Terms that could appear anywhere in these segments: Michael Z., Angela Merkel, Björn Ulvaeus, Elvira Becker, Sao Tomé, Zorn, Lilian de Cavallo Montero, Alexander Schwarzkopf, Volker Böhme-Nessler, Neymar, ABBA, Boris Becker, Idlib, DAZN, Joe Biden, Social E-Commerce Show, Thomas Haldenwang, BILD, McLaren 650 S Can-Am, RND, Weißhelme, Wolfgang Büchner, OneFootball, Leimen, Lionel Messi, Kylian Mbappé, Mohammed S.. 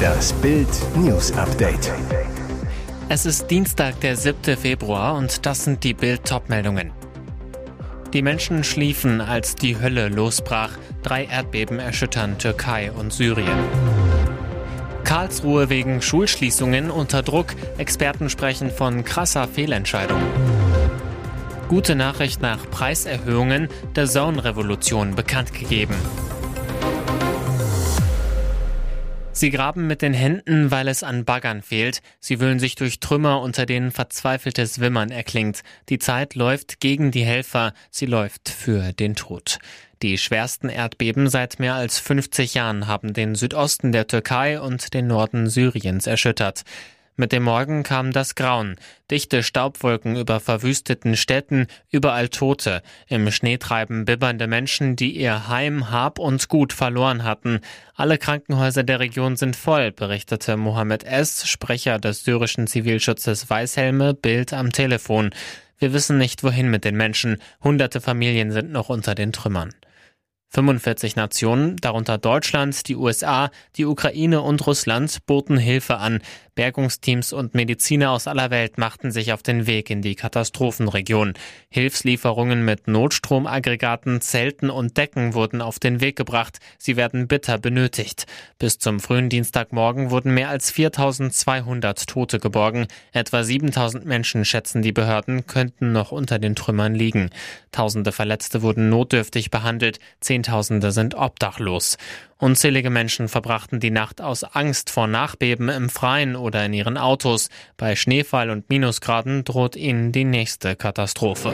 Das BILD-News-Update. Es ist Dienstag, der 7. Februar, und das sind die BILD-Top-Meldungen. Die Menschen schliefen, als die Hölle losbrach. 3 Erdbeben erschüttern Türkei und Syrien. Karlsruhe wegen Schulschließungen unter Druck. Experten sprechen von krasser Fehlentscheidung. Gute Nachricht nach Preiserhöhungen der DAZN-Revolution bekannt gegeben. Sie graben mit den Händen, weil es an Baggern fehlt. Sie wühlen sich durch Trümmer, unter denen verzweifeltes Wimmern erklingt. Die Zeit läuft gegen die Helfer, sie läuft für den Tod. Die schwersten Erdbeben seit mehr als 50 Jahren haben den Südosten der Türkei und den Norden Syriens erschüttert. Mit dem Morgen kam das Grauen. Dichte Staubwolken über verwüsteten Städten, überall Tote. Im Schneetreiben bibbernde Menschen, die ihr Heim, Hab und Gut verloren hatten. Alle Krankenhäuser der Region sind voll, berichtete Mohammed S., Sprecher des syrischen Zivilschutzes Weißhelme, BILD am Telefon. Wir wissen nicht, wohin mit den Menschen. Hunderte Familien sind noch unter den Trümmern. 45 Nationen, darunter Deutschland, die USA, die Ukraine und Russland, boten Hilfe an. Bergungsteams und Mediziner aus aller Welt machten sich auf den Weg in die Katastrophenregion. Hilfslieferungen mit Notstromaggregaten, Zelten und Decken wurden auf den Weg gebracht. Sie werden bitter benötigt. Bis zum frühen Dienstagmorgen wurden mehr als 4.200 Tote geborgen. Etwa 7.000 Menschen, schätzen die Behörden, könnten noch unter den Trümmern liegen. Tausende Verletzte wurden notdürftig behandelt. 10.000 sind obdachlos. Unzählige Menschen verbrachten die Nacht aus Angst vor Nachbeben im Freien oder in ihren Autos. Bei Schneefall und Minusgraden droht ihnen die nächste Katastrophe.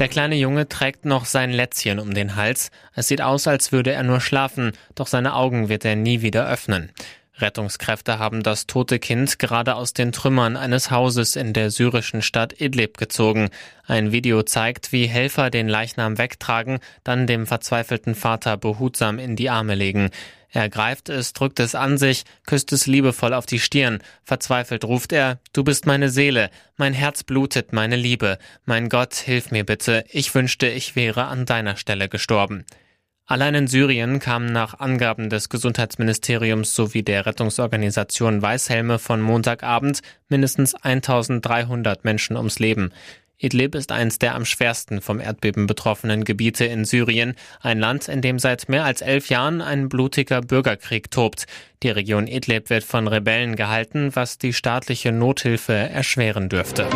Der kleine Junge trägt noch sein Lätzchen um den Hals. Es sieht aus, als würde er nur schlafen, doch seine Augen wird er nie wieder öffnen. Rettungskräfte haben das tote Kind gerade aus den Trümmern eines Hauses in der syrischen Stadt Idlib gezogen. Ein Video zeigt, wie Helfer den Leichnam wegtragen, dann dem verzweifelten Vater behutsam in die Arme legen. Er greift es, drückt es an sich, küsst es liebevoll auf die Stirn. Verzweifelt ruft er: Du bist meine Seele, mein Herz blutet, meine Liebe. Mein Gott, hilf mir bitte, ich wünschte, ich wäre an deiner Stelle gestorben. Allein in Syrien kamen nach Angaben des Gesundheitsministeriums sowie der Rettungsorganisation Weißhelme von Montagabend mindestens 1.300 Menschen ums Leben. Idlib ist eines der am schwersten vom Erdbeben betroffenen Gebiete in Syrien, ein Land, in dem seit mehr als 11 Jahren ein blutiger Bürgerkrieg tobt. Die Region Idlib wird von Rebellen gehalten, was die staatliche Nothilfe erschweren dürfte.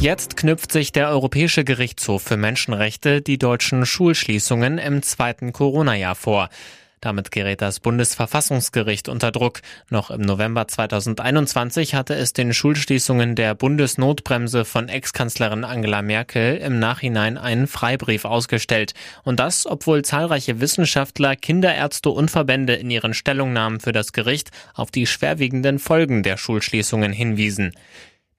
Jetzt knüpft sich der Europäische Gerichtshof für Menschenrechte die deutschen Schulschließungen im 2. Corona-Jahr vor. Damit gerät das Bundesverfassungsgericht unter Druck. Noch im November 2021 hatte es den Schulschließungen der Bundesnotbremse von Ex-Kanzlerin Angela Merkel im Nachhinein einen Freibrief ausgestellt. Und das, obwohl zahlreiche Wissenschaftler, Kinderärzte und Verbände in ihren Stellungnahmen für das Gericht auf die schwerwiegenden Folgen der Schulschließungen hinwiesen.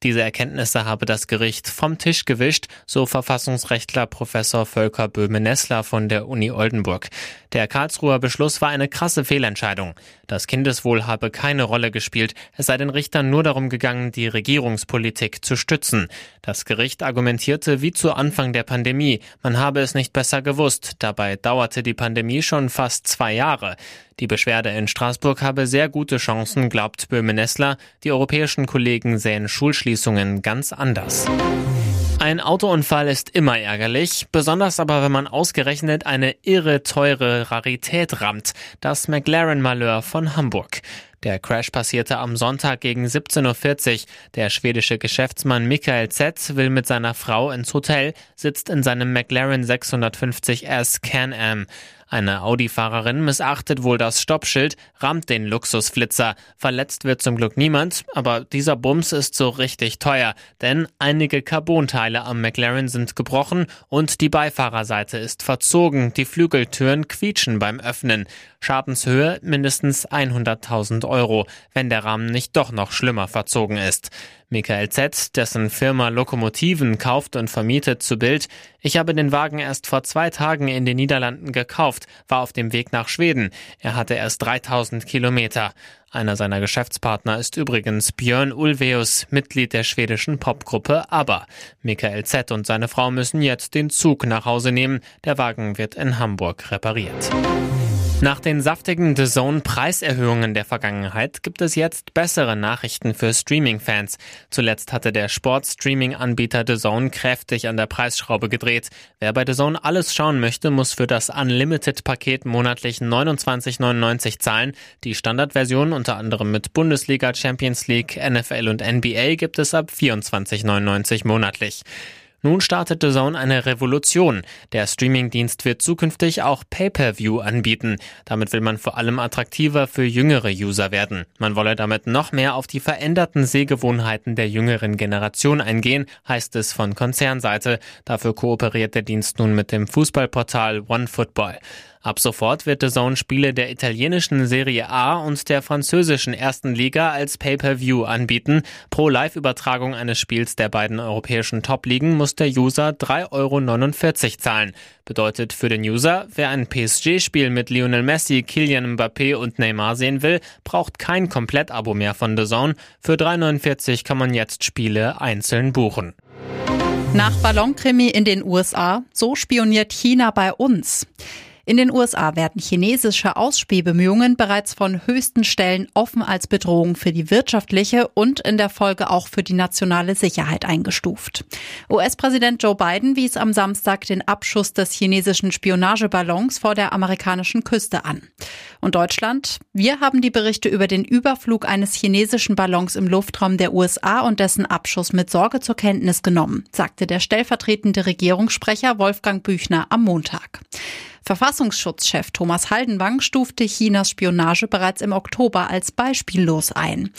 Diese Erkenntnisse habe das Gericht vom Tisch gewischt, so Verfassungsrechtler Professor Volker Böhme-Nessler von der Uni Oldenburg. Der Karlsruher Beschluss war eine krasse Fehlentscheidung. Das Kindeswohl habe keine Rolle gespielt, es sei den Richtern nur darum gegangen, die Regierungspolitik zu stützen. Das Gericht argumentierte wie zu Anfang der Pandemie, man habe es nicht besser gewusst, dabei dauerte die Pandemie schon fast 2 Jahre. Die Beschwerde in Straßburg habe sehr gute Chancen, glaubt Böhme-Nessler. Die europäischen Kollegen sähen Schulschließungen ganz anders. Ein Autounfall ist immer ärgerlich, besonders aber, wenn man ausgerechnet eine irre teure Rarität rammt. Das McLaren-Malheur von Hamburg. Der Crash passierte am Sonntag gegen 17.40 Uhr. Der schwedische Geschäftsmann Michael Z. will mit seiner Frau ins Hotel, sitzt in seinem McLaren 650 S Can-Am. Eine Audi-Fahrerin missachtet wohl das Stoppschild, rammt den Luxusflitzer. Verletzt wird zum Glück niemand, aber dieser Bums ist so richtig teuer, denn einige Carbonteile am McLaren sind gebrochen und die Beifahrerseite ist verzogen. Die Flügeltüren quietschen beim Öffnen. Schadenshöhe mindestens 100.000 €, wenn der Rahmen nicht doch noch schlimmer verzogen ist. Michael Z., dessen Firma Lokomotiven kauft und vermietet, zu BILD: Ich habe den Wagen erst vor 2 Tagen in den Niederlanden gekauft, war auf dem Weg nach Schweden. Er hatte erst 3.000 Kilometer. Einer seiner Geschäftspartner ist übrigens Björn Ulvaeus, Mitglied der schwedischen Popgruppe ABBA. Michael Z. und seine Frau müssen jetzt den Zug nach Hause nehmen. Der Wagen wird in Hamburg repariert. Nach den saftigen DAZN-Preiserhöhungen der Vergangenheit gibt es jetzt bessere Nachrichten für Streaming-Fans. Zuletzt hatte der Sport-Streaming-Anbieter DAZN kräftig an der Preisschraube gedreht. Wer bei DAZN alles schauen möchte, muss für das Unlimited-Paket monatlich 29,99 zahlen. Die Standardversion, unter anderem mit Bundesliga, Champions League, NFL und NBA, gibt es ab 24,99 monatlich. Nun startet DAZN eine Revolution. Der Streamingdienst wird zukünftig auch Pay-per-View anbieten. Damit will man vor allem attraktiver für jüngere User werden. Man wolle damit noch mehr auf die veränderten Sehgewohnheiten der jüngeren Generation eingehen, heißt es von Konzernseite. Dafür kooperiert der Dienst nun mit dem Fußballportal OneFootball. Ab sofort wird DAZN Spiele der italienischen Serie A und der französischen ersten Liga als Pay-per-View anbieten. Pro Live-Übertragung eines Spiels der beiden europäischen Top-Ligen muss der User 3,49 € zahlen. Bedeutet für den User, wer ein PSG-Spiel mit Lionel Messi, Kylian Mbappé und Neymar sehen will, braucht kein Komplettabo mehr von DAZN. Für 3,49 € kann man jetzt Spiele einzeln buchen. Nach Ballonkrimi in den USA, so spioniert China bei uns. In den USA werden chinesische Ausspähbemühungen bereits von höchsten Stellen offen als Bedrohung für die wirtschaftliche und in der Folge auch für die nationale Sicherheit eingestuft. US-Präsident Joe Biden wies am Samstag den Abschuss des chinesischen Spionageballons vor der amerikanischen Küste an. Und Deutschland? Wir haben die Berichte über den Überflug eines chinesischen Ballons im Luftraum der USA und dessen Abschuss mit Sorge zur Kenntnis genommen, sagte der stellvertretende Regierungssprecher Wolfgang Büchner am Montag. Verfassungsschutzchef Thomas Haldenwang stufte Chinas Spionage bereits im Oktober als beispiellos ein.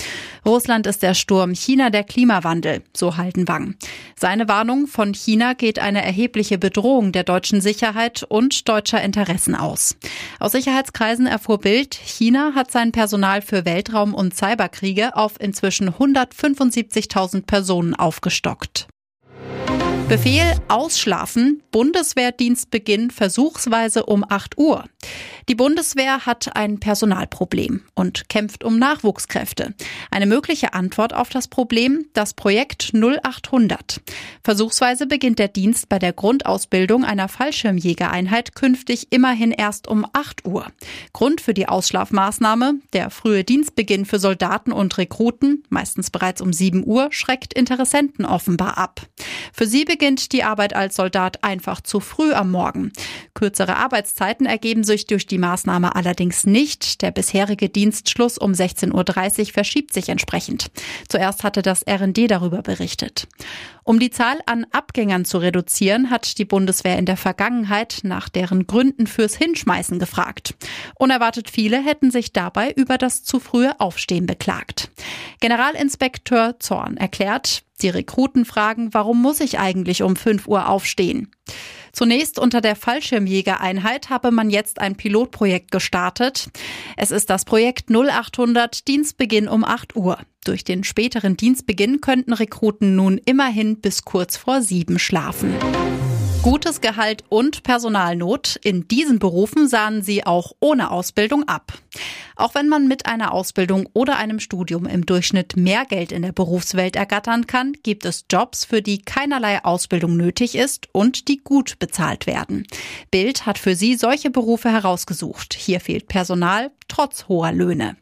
Russland ist der Sturm, China der Klimawandel, so Haldenwang. Seine Warnung: Von China geht eine erhebliche Bedrohung der deutschen Sicherheit und deutscher Interessen aus. Aus Sicherheitskreisen erfuhr BILD, China hat sein Personal für Weltraum- und Cyberkriege auf inzwischen 175.000 Personen aufgestockt. Befehl ausschlafen, Bundeswehrdienstbeginn versuchsweise um 8 Uhr. Die Bundeswehr hat ein Personalproblem und kämpft um Nachwuchskräfte. Eine mögliche Antwort auf das Problem: das Projekt 0800. Versuchsweise beginnt der Dienst bei der Grundausbildung einer Fallschirmjägereinheit künftig immerhin erst um 8 Uhr. Grund für die Ausschlafmaßnahme: der frühe Dienstbeginn für Soldaten und Rekruten, meistens bereits um 7 Uhr, schreckt Interessenten offenbar ab. Für sie beginnt die Arbeit als Soldat einfach zu früh am Morgen. Kürzere Arbeitszeiten ergeben sich durch die Maßnahme allerdings nicht. Der bisherige Dienstschluss um 16:30 Uhr verschiebt sich entsprechend. Zuerst hatte das RND darüber berichtet. Um die Zahl an Abgängern zu reduzieren, hat die Bundeswehr in der Vergangenheit nach deren Gründen fürs Hinschmeißen gefragt. Unerwartet viele hätten sich dabei über das zu frühe Aufstehen beklagt. Generalinspekteur Zorn erklärt: Die Rekruten fragen, warum muss ich eigentlich um 5 Uhr aufstehen? Zunächst unter der Fallschirmjägereinheit habe man jetzt ein Pilotprojekt gestartet. Es ist das Projekt 0800, Dienstbeginn um 8 Uhr. Durch den späteren Dienstbeginn könnten Rekruten nun immerhin bis kurz vor 7 schlafen. Gutes Gehalt und Personalnot: in diesen Berufen sahen sie auch ohne Ausbildung ab. Auch wenn man mit einer Ausbildung oder einem Studium im Durchschnitt mehr Geld in der Berufswelt ergattern kann, gibt es Jobs, für die keinerlei Ausbildung nötig ist und die gut bezahlt werden. BILD hat für sie solche Berufe herausgesucht. Hier fehlt Personal trotz hoher Löhne.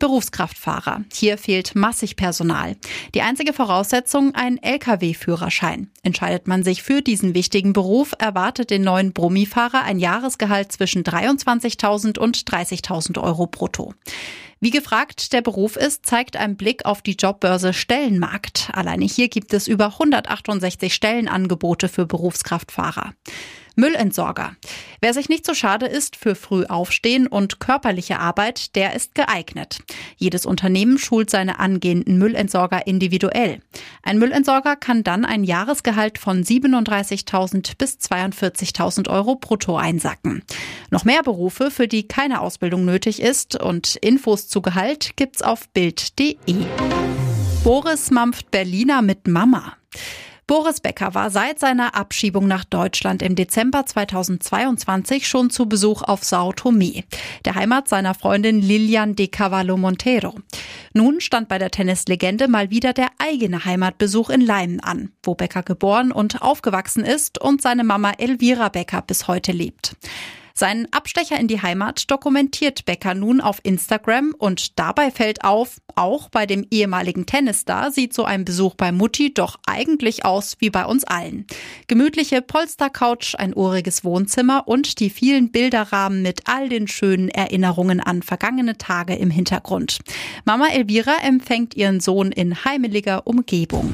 Berufskraftfahrer: hier fehlt massig Personal. Die einzige Voraussetzung: ein Lkw-Führerschein. Entscheidet man sich für diesen wichtigen Beruf, erwartet den neuen Brummifahrer ein Jahresgehalt zwischen 23.000 und 30.000 € brutto. Wie gefragt der Beruf ist, zeigt ein Blick auf die Jobbörse Stellenmarkt. Alleine hier gibt es über 168 Stellenangebote für Berufskraftfahrer. Müllentsorger: wer sich nicht so schade ist für Frühaufstehen und körperliche Arbeit, der ist geeignet. Jedes Unternehmen schult seine angehenden Müllentsorger individuell. Ein Müllentsorger kann dann ein Jahresgehalt von 37.000 bis 42.000 € brutto einsacken. Noch mehr Berufe, für die keine Ausbildung nötig ist, und Infos zu Gehalt gibt's auf bild.de. Boris mampft Berliner mit Mama. Boris Becker war seit seiner Abschiebung nach Deutschland im Dezember 2022 schon zu Besuch auf Sao Tomé, der Heimat seiner Freundin Lilian de Cavallo Montero. Nun stand bei der Tennislegende mal wieder der eigene Heimatbesuch in Leimen an, wo Becker geboren und aufgewachsen ist und seine Mama Elvira Becker bis heute lebt. Seinen Abstecher in die Heimat dokumentiert Becker nun auf Instagram und dabei fällt auf, auch bei dem ehemaligen Tennisstar sieht so ein Besuch bei Mutti doch eigentlich aus wie bei uns allen. Gemütliche Polstercouch, ein uriges Wohnzimmer und die vielen Bilderrahmen mit all den schönen Erinnerungen an vergangene Tage im Hintergrund. Mama Elvira empfängt ihren Sohn in heimeliger Umgebung.